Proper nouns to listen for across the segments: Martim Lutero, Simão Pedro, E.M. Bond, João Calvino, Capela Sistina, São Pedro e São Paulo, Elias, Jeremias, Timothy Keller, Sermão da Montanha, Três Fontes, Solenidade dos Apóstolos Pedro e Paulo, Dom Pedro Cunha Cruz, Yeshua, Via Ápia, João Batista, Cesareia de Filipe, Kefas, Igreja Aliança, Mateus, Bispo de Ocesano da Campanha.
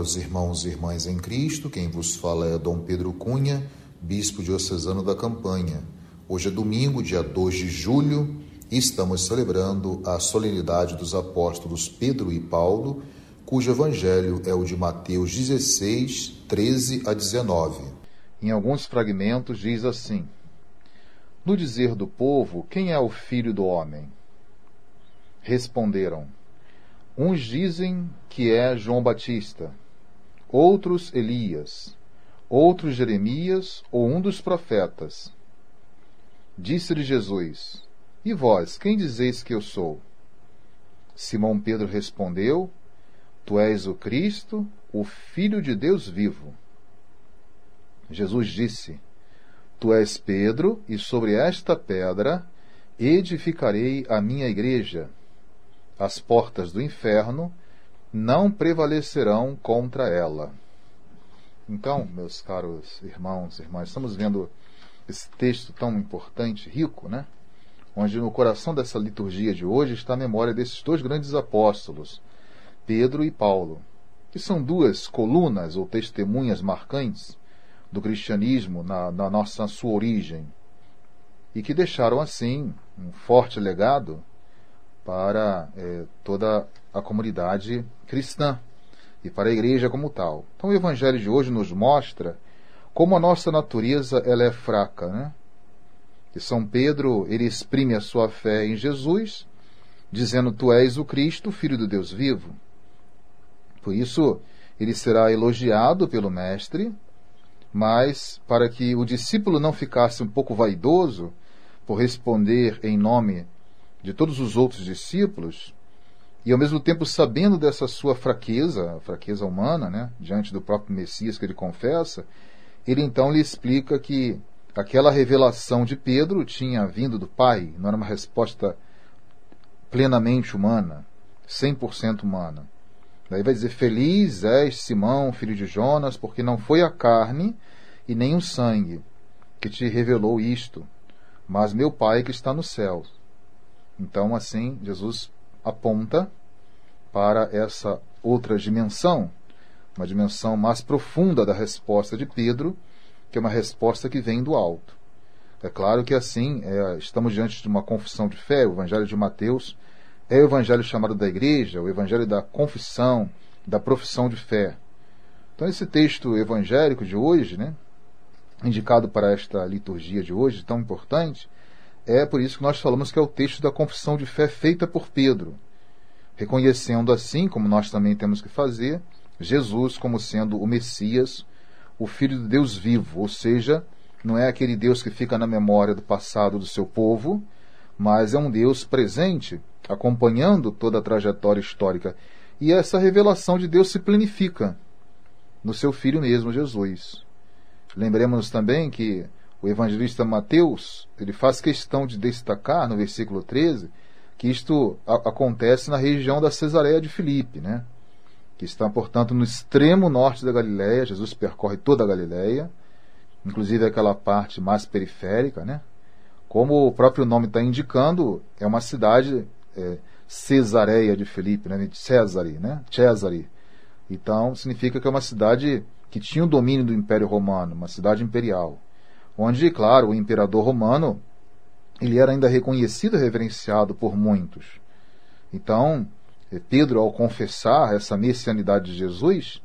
Caros irmãos e irmãs em Cristo, quem vos fala é Dom Pedro Cunha, Bispo de Ocesano da Campanha. Hoje é domingo, dia 2 de julho, e estamos celebrando a Solenidade dos Apóstolos Pedro e Paulo, cujo evangelho é o de Mateus 16, 13 a 19. Em alguns fragmentos diz assim: No dizer do povo, quem é o Filho do Homem? Responderam: Uns dizem que é João Batista, outros Elias, outros Jeremias ou um dos profetas. Disse-lhe Jesus: E vós, quem dizeis que eu sou? Simão Pedro respondeu: Tu és o Cristo, o Filho de Deus vivo. Jesus disse: Tu és Pedro, e sobre esta pedra edificarei a minha igreja. As portas do inferno não prevalecerão contra ela. Então, meus caros irmãos e irmãs, estamos vendo esse texto tão importante, rico, né? Onde no coração dessa liturgia de hoje está a memória desses dois grandes apóstolos, Pedro e Paulo, que são duas colunas ou testemunhas marcantes do cristianismo na sua origem, e que deixaram assim um forte legado para toda a comunidade cristã e para a igreja como tal. Então o evangelho de hoje nos mostra como a nossa natureza ela é fraca, né? E São Pedro ele exprime a sua fé em Jesus, dizendo: Tu és o Cristo, Filho do Deus vivo. Por isso, ele será elogiado pelo Mestre, mas para que o discípulo não ficasse um pouco vaidoso por responder em nome de todos os outros discípulos, e ao mesmo tempo sabendo dessa sua fraqueza, a fraqueza humana, né, diante do próprio Messias que ele confessa, ele então lhe explica que aquela revelação de Pedro tinha vindo do Pai, não era uma resposta plenamente humana, 100% humana. Daí vai dizer: Feliz és, Simão, filho de Jonas, porque não foi a carne e nem o sangue que te revelou isto, mas meu Pai que está no céu. Então, assim, Jesus aponta para essa outra dimensão, uma dimensão mais profunda da resposta de Pedro, que é uma resposta que vem do alto. É claro que assim, estamos diante de uma confissão de fé. O evangelho de Mateus é o evangelho chamado da igreja, o evangelho da confissão, da profissão de fé. Então esse texto evangélico de hoje, né, indicado para esta liturgia de hoje, tão importante, é por isso que nós falamos que é o texto da confissão de fé feita por Pedro, reconhecendo assim, como nós também temos que fazer, Jesus como sendo o Messias, o Filho de Deus vivo, ou seja, não é aquele Deus que fica na memória do passado do seu povo, mas é um Deus presente, acompanhando toda a trajetória histórica. E essa revelação de Deus se planifica no seu Filho mesmo, Jesus. Lembremos também que o evangelista Mateus, ele faz questão de destacar no versículo 13 que isto acontece na região da Cesareia de Filipe, né? Que está, portanto, no extremo norte da Galileia. Jesus percorre toda a Galileia, inclusive aquela parte mais periférica, né? Como o próprio nome está indicando, é uma cidade, Cesareia de Filipe, né? Césare, né? Césare. Então, significa que é uma cidade que tinha o domínio do Império Romano, uma cidade imperial, onde, claro, o imperador romano ele era ainda reconhecido e reverenciado por muitos. Então, Pedro, ao confessar essa messianidade de Jesus,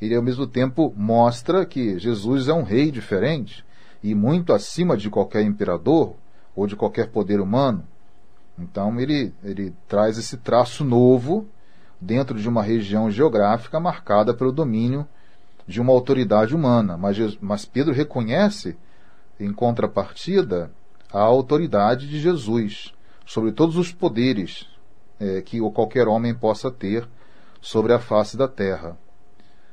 ele ao mesmo tempo mostra que Jesus é um rei diferente e muito acima de qualquer imperador ou de qualquer poder humano. Então ele traz esse traço novo dentro de uma região geográfica marcada pelo domínio de uma autoridade humana, mas Pedro reconhece em contrapartida a autoridade de Jesus sobre todos os poderes que qualquer homem possa ter sobre a face da terra.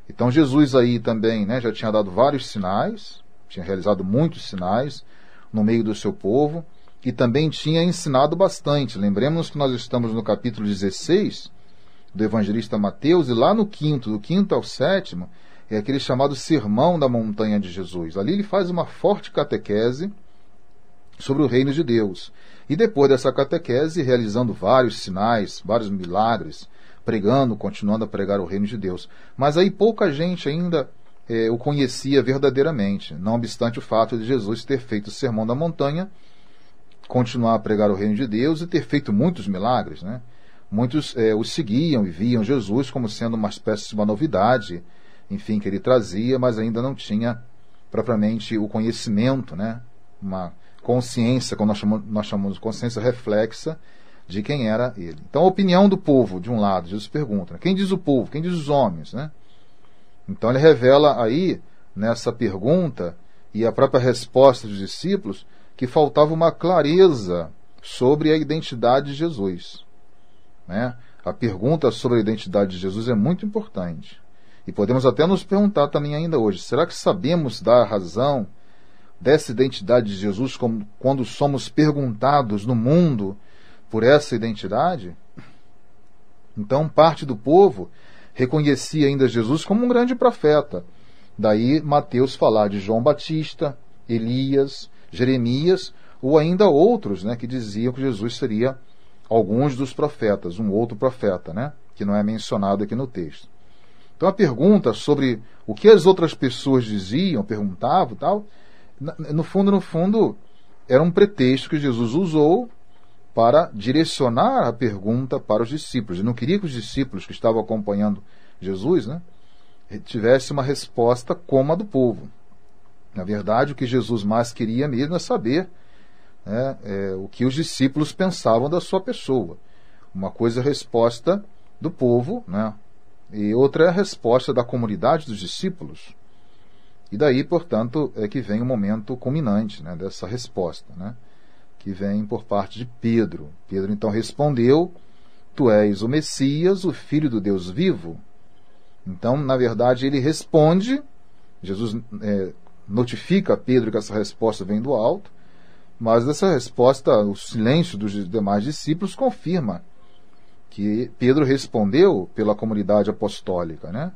Então Jesus aí também, né, já tinha dado vários sinais, tinha realizado muitos sinais no meio do seu povo, e também tinha ensinado bastante. Lembremos que nós estamos no capítulo 16 do evangelista Mateus, e lá no quinto, do quinto ao sétimo, é aquele chamado Sermão da Montanha de Jesus. Ali ele faz uma forte catequese sobre o reino de Deus. E depois dessa catequese, realizando vários sinais, vários milagres, pregando, continuando a pregar o reino de Deus. Mas aí pouca gente ainda o conhecia verdadeiramente, não obstante o fato de Jesus ter feito o Sermão da Montanha, continuar a pregar o reino de Deus e ter feito muitos milagres, né? Muitos os seguiam e viam Jesus como sendo uma espécie de uma novidade, enfim, que ele trazia, mas ainda não tinha propriamente o conhecimento, né? Uma consciência, como nós chamamos de consciência reflexa de quem era ele. Então a opinião do povo, de um lado, Jesus pergunta, né? Quem diz o povo? Quem diz os homens, né? Então ele revela aí, nessa pergunta e a própria resposta dos discípulos, que faltava uma clareza sobre a identidade de Jesus, né? A pergunta sobre a identidade de Jesus é muito importante. E podemos até nos perguntar também ainda hoje, será que sabemos dar razão dessa identidade de Jesus quando somos perguntados no mundo por essa identidade? Então parte do povo reconhecia ainda Jesus como um grande profeta. Daí Mateus falar de João Batista, Elias, Jeremias, ou ainda outros, né, que diziam que Jesus seria alguns dos profetas, um outro profeta, né, que não é mencionado aqui no texto. Então a pergunta sobre o que as outras pessoas diziam, perguntavam e tal, no fundo, era um pretexto que Jesus usou para direcionar a pergunta para os discípulos. Ele não queria que os discípulos que estavam acompanhando Jesus, né, tivessem uma resposta como a do povo. Na verdade, o que Jesus mais queria mesmo é saber, né, o que os discípulos pensavam da sua pessoa. Uma coisa é a resposta do povo, né, e outra é a resposta da comunidade dos discípulos. E daí, portanto, é que vem o momento culminante, né, dessa resposta, né, que vem por parte de Pedro. Pedro então respondeu: Tu és o Messias, o Filho do Deus vivo. Então, na verdade, ele responde. Jesus notifica a Pedro que essa resposta vem do alto, mas essa resposta, o silêncio dos demais discípulos confirma que Pedro respondeu pela comunidade apostólica, né?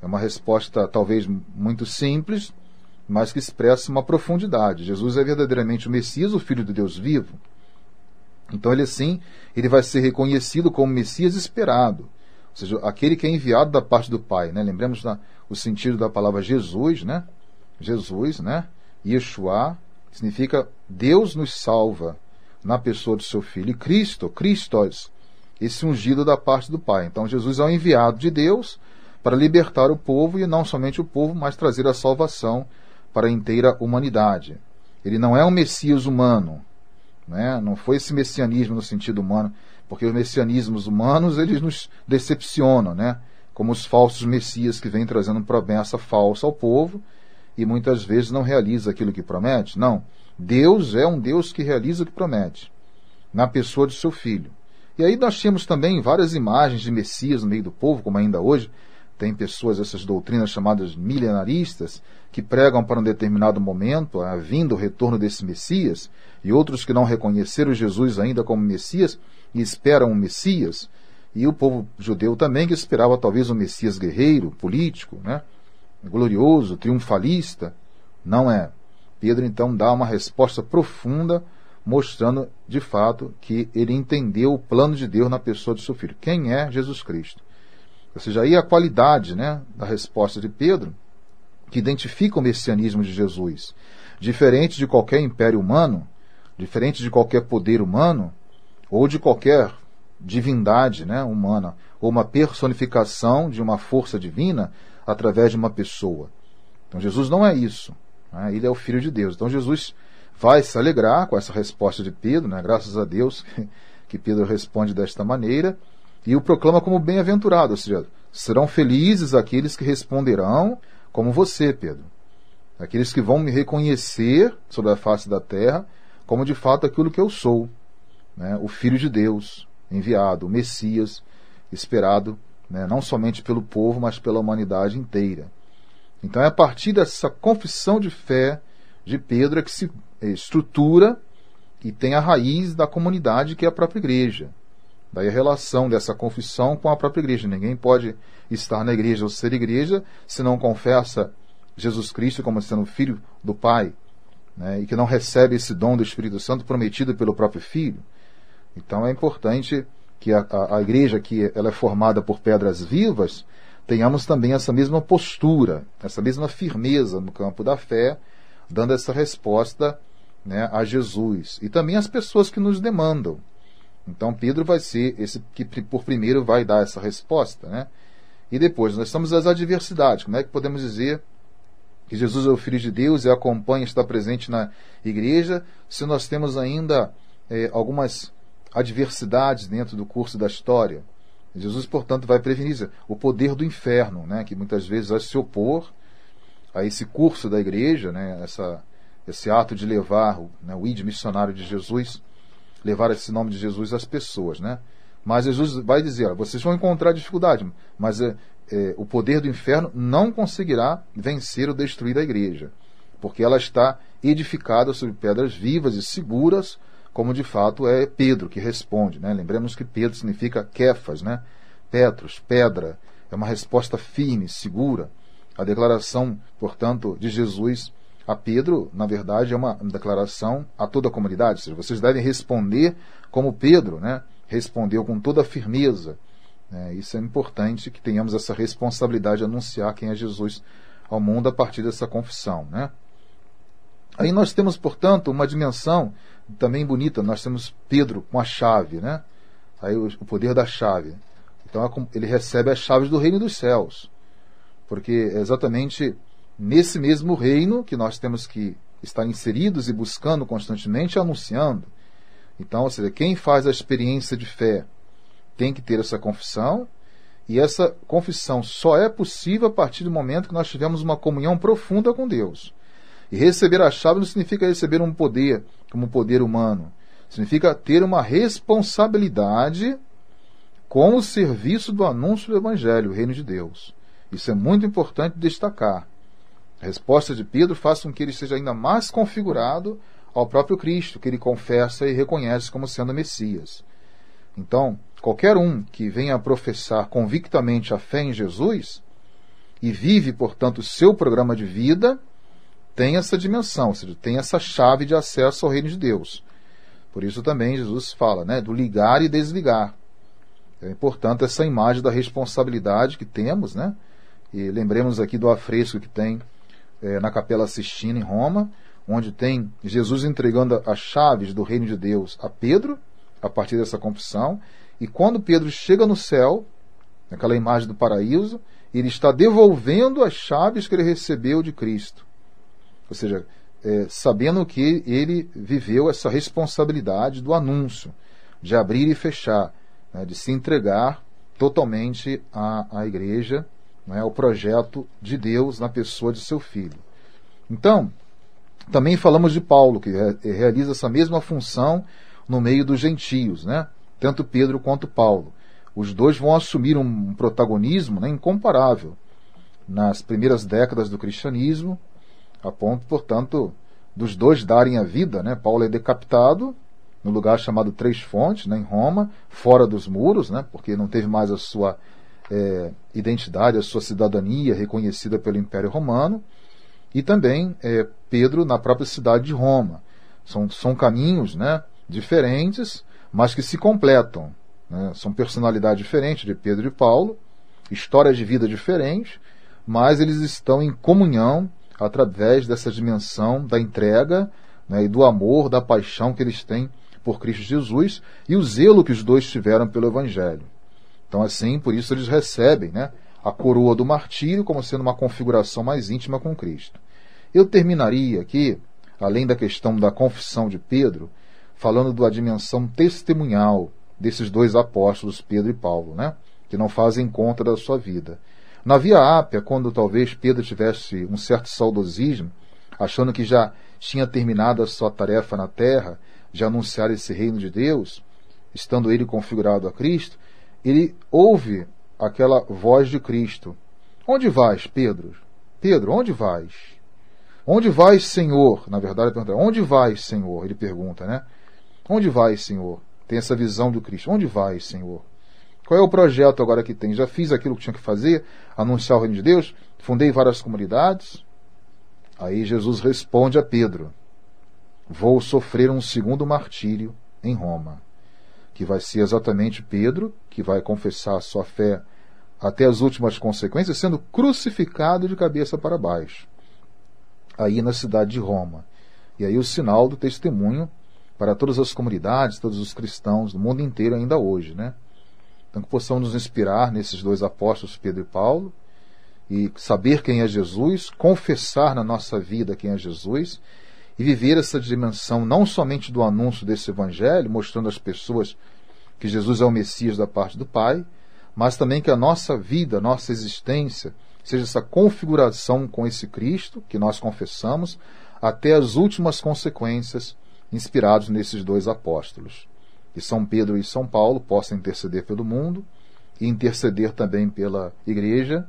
É uma resposta talvez muito simples, mas que expressa uma profundidade. Jesus é verdadeiramente o Messias, o Filho do Deus vivo. Então ele assim, ele vai ser reconhecido como Messias esperado, ou seja, aquele que é enviado da parte do Pai, né? Lembremos o sentido da palavra Jesus, né? Jesus, né? Yeshua significa Deus nos salva na pessoa do seu Filho. E Cristo, Christos, esse ungido da parte do Pai. Então Jesus é o enviado de Deus para libertar o povo, e não somente o povo, mas trazer a salvação para a inteira humanidade. Ele não é um Messias humano, né? Não foi esse messianismo no sentido humano, porque os messianismos humanos, eles nos decepcionam, né? Como os falsos messias que vêm trazendo promessa falsa ao povo e muitas vezes não realiza aquilo que promete. Não, Deus é um Deus que realiza o que promete na pessoa do seu Filho. E aí nós temos também várias imagens de Messias no meio do povo, como ainda hoje tem pessoas, essas doutrinas chamadas milenaristas, que pregam para um determinado momento a vinda, o retorno desse Messias, e outros que não reconheceram Jesus ainda como Messias e esperam um Messias, e o povo judeu também, que esperava talvez um Messias guerreiro, político, né, glorioso, triunfalista. Não é. Pedro então dá uma resposta profunda, mostrando de fato que ele entendeu o plano de Deus na pessoa do seu Filho. Quem é Jesus Cristo? Ou seja, aí a qualidade, né, da resposta de Pedro, que identifica o messianismo de Jesus. Diferente de qualquer império humano, diferente de qualquer poder humano, ou de qualquer divindade, né, humana, ou uma personificação de uma força divina através de uma pessoa. Então Jesus não é isso, né? Ele é o Filho de Deus. Então Jesus vai se alegrar com essa resposta de Pedro, né? Graças a Deus que Pedro responde desta maneira, e o proclama como bem-aventurado, ou seja, serão felizes aqueles que responderão como você, Pedro, aqueles que vão me reconhecer sobre a face da terra como de fato aquilo que eu sou, né? O Filho de Deus enviado, o Messias esperado, né? Não somente pelo povo, mas pela humanidade inteira. Então é a partir dessa confissão de fé de Pedro que se estrutura e tem a raiz da comunidade, que é a própria igreja. Daí a relação dessa confissão com a própria igreja. Ninguém pode estar na igreja ou ser igreja se não confessa Jesus Cristo como sendo Filho do Pai, né? E que não recebe esse dom do Espírito Santo prometido pelo próprio Filho. Então é importante que a igreja que ela é formada por pedras vivas, tenhamos também essa mesma postura, essa mesma firmeza no campo da fé, dando essa resposta, né, a Jesus e também às pessoas que nos demandam. Então Pedro vai ser esse que por primeiro vai dar essa resposta, né? E depois nós estamos às adversidades. Como é que podemos dizer que Jesus é o Filho de Deus e acompanha, está presente na igreja, se nós temos ainda algumas adversidades dentro do curso da história? Jesus, portanto, vai prevenir o poder do inferno, né, que muitas vezes vai se opor a esse curso da igreja, né, esse ato de levar, né, o id missionário de Jesus, levar esse nome de Jesus às pessoas, né? Mas Jesus vai dizer, olha, vocês vão encontrar dificuldade, mas o poder do inferno não conseguirá vencer ou destruir a igreja, porque ela está edificada sobre pedras vivas e seguras, como de fato é Pedro que responde, né? Lembremos que Pedro significa Kefas, né? Petros, pedra, é uma resposta firme, segura. A declaração, portanto, de Jesus a Pedro, na verdade, é uma declaração a toda a comunidade, ou seja, vocês devem responder como Pedro, né, respondeu com toda a firmeza. Isso é importante, que tenhamos essa responsabilidade de anunciar quem é Jesus ao mundo a partir dessa confissão, né? Aí nós temos, portanto, uma dimensão também bonita, nós temos Pedro com a chave, né? Aí o poder da chave. Então ele recebe as chaves do reino dos céus, porque é exatamente nesse mesmo reino que nós temos que estar inseridos e buscando constantemente, anunciando. Então, ou seja, quem faz a experiência de fé tem que ter essa confissão, e essa confissão só é possível a partir do momento que nós tivemos uma comunhão profunda com Deus. E receber a chave não significa receber um poder, como um poder humano. Significa ter uma responsabilidade com o serviço do anúncio do Evangelho, o reino de Deus. Isso é muito importante destacar. A resposta de Pedro faz com que ele seja ainda mais configurado ao próprio Cristo, que ele confessa e reconhece como sendo Messias. Então, qualquer um que venha a professar convictamente a fé em Jesus e vive, portanto, o seu programa de vida, tem essa dimensão, ou seja, tem essa chave de acesso ao reino de Deus. Por isso também Jesus fala, né, do ligar e desligar. É importante essa imagem da responsabilidade que temos, né? E lembremos aqui do afresco que tem na Capela Sistina, em Roma, onde tem Jesus entregando as chaves do reino de Deus a Pedro, a partir dessa confissão. E quando Pedro chega no céu, naquela imagem do paraíso, ele está devolvendo as chaves que ele recebeu de Cristo. Ou seja, sabendo que ele viveu essa responsabilidade do anúncio, de abrir e fechar, né, de se entregar totalmente à igreja, né, ao projeto de Deus na pessoa de seu filho. Então, também falamos de Paulo, que realiza essa mesma função no meio dos gentios, né? Tanto Pedro quanto Paulo. Os dois vão assumir um protagonismo, né, incomparável nas primeiras décadas do cristianismo, a ponto, portanto, dos dois darem a vida, né? Paulo é decapitado no lugar chamado Três Fontes, né, em Roma, fora dos muros, né, porque não teve mais a sua identidade, a sua cidadania reconhecida pelo Império Romano, e também Pedro na própria cidade de Roma. São caminhos, né, diferentes, mas que se completam, né? São personalidades diferentes de Pedro e Paulo, histórias de vida diferentes, mas eles estão em comunhão através dessa dimensão da entrega, né, e do amor, da paixão que eles têm por Cristo Jesus e o zelo que os dois tiveram pelo Evangelho. Então, assim, por isso eles recebem, né, a coroa do martírio como sendo uma configuração mais íntima com Cristo. Eu terminaria aqui, além da questão da confissão de Pedro, falando da dimensão testemunhal desses dois apóstolos, Pedro e Paulo, né, que não fazem conta da sua vida. Na Via Ápia, quando talvez Pedro tivesse um certo saudosismo, achando que já tinha terminado a sua tarefa na terra, de anunciar esse reino de Deus, estando ele configurado a Cristo, ele ouve aquela voz de Cristo. Onde vais, Pedro? Pedro, onde vais? Onde vais, Senhor? Na verdade, ele pergunta, onde vais, Senhor? Ele pergunta, né? Onde vais, Senhor? Tem essa visão do Cristo. Onde vais, Senhor? Qual é o projeto agora que tem? Já fiz aquilo que tinha que fazer, anunciar o reino de Deus, fundei várias comunidades. Aí Jesus responde a Pedro: vou sofrer um segundo martírio em Roma. que vai ser exatamente Pedro, que vai confessar sua fé até as últimas consequências, sendo crucificado de cabeça para baixo, aí na cidade de Roma. E aí o sinal do testemunho para todas as comunidades, todos os cristãos do mundo inteiro ainda hoje, né? Então que possamos nos inspirar nesses dois apóstolos, Pedro e Paulo, e saber quem é Jesus, confessar na nossa vida quem é Jesus, e viver essa dimensão não somente do anúncio desse Evangelho, mostrando às pessoas que Jesus é o Messias da parte do Pai, mas também que a nossa vida, a nossa existência, seja essa configuração com esse Cristo, que nós confessamos, até as últimas consequências, inspirados nesses dois apóstolos. Que São Pedro e São Paulo possam interceder pelo mundo, e interceder também pela Igreja,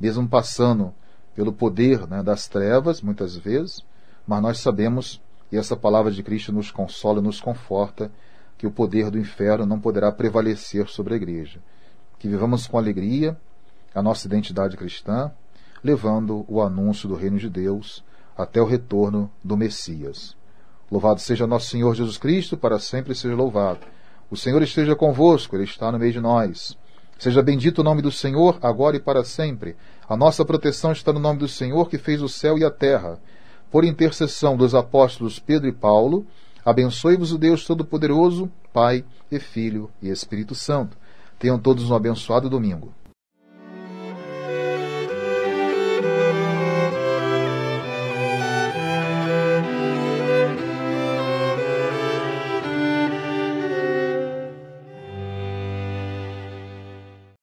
mesmo passando pelo poder, né, das trevas, muitas vezes, mas nós sabemos, e essa palavra de Cristo nos consola, nos conforta, que o poder do inferno não poderá prevalecer sobre a Igreja. Que vivamos com alegria a nossa identidade cristã, levando o anúncio do reino de Deus até o retorno do Messias. Louvado seja nosso Senhor Jesus Cristo, para sempre seja louvado. O Senhor esteja convosco, Ele está no meio de nós. Seja bendito o nome do Senhor, agora e para sempre. A nossa proteção está no nome do Senhor, que fez o céu e a terra. Por intercessão dos apóstolos Pedro e Paulo, abençoe-vos o Deus Todo-Poderoso, Pai e Filho e Espírito Santo. Tenham todos um abençoado domingo.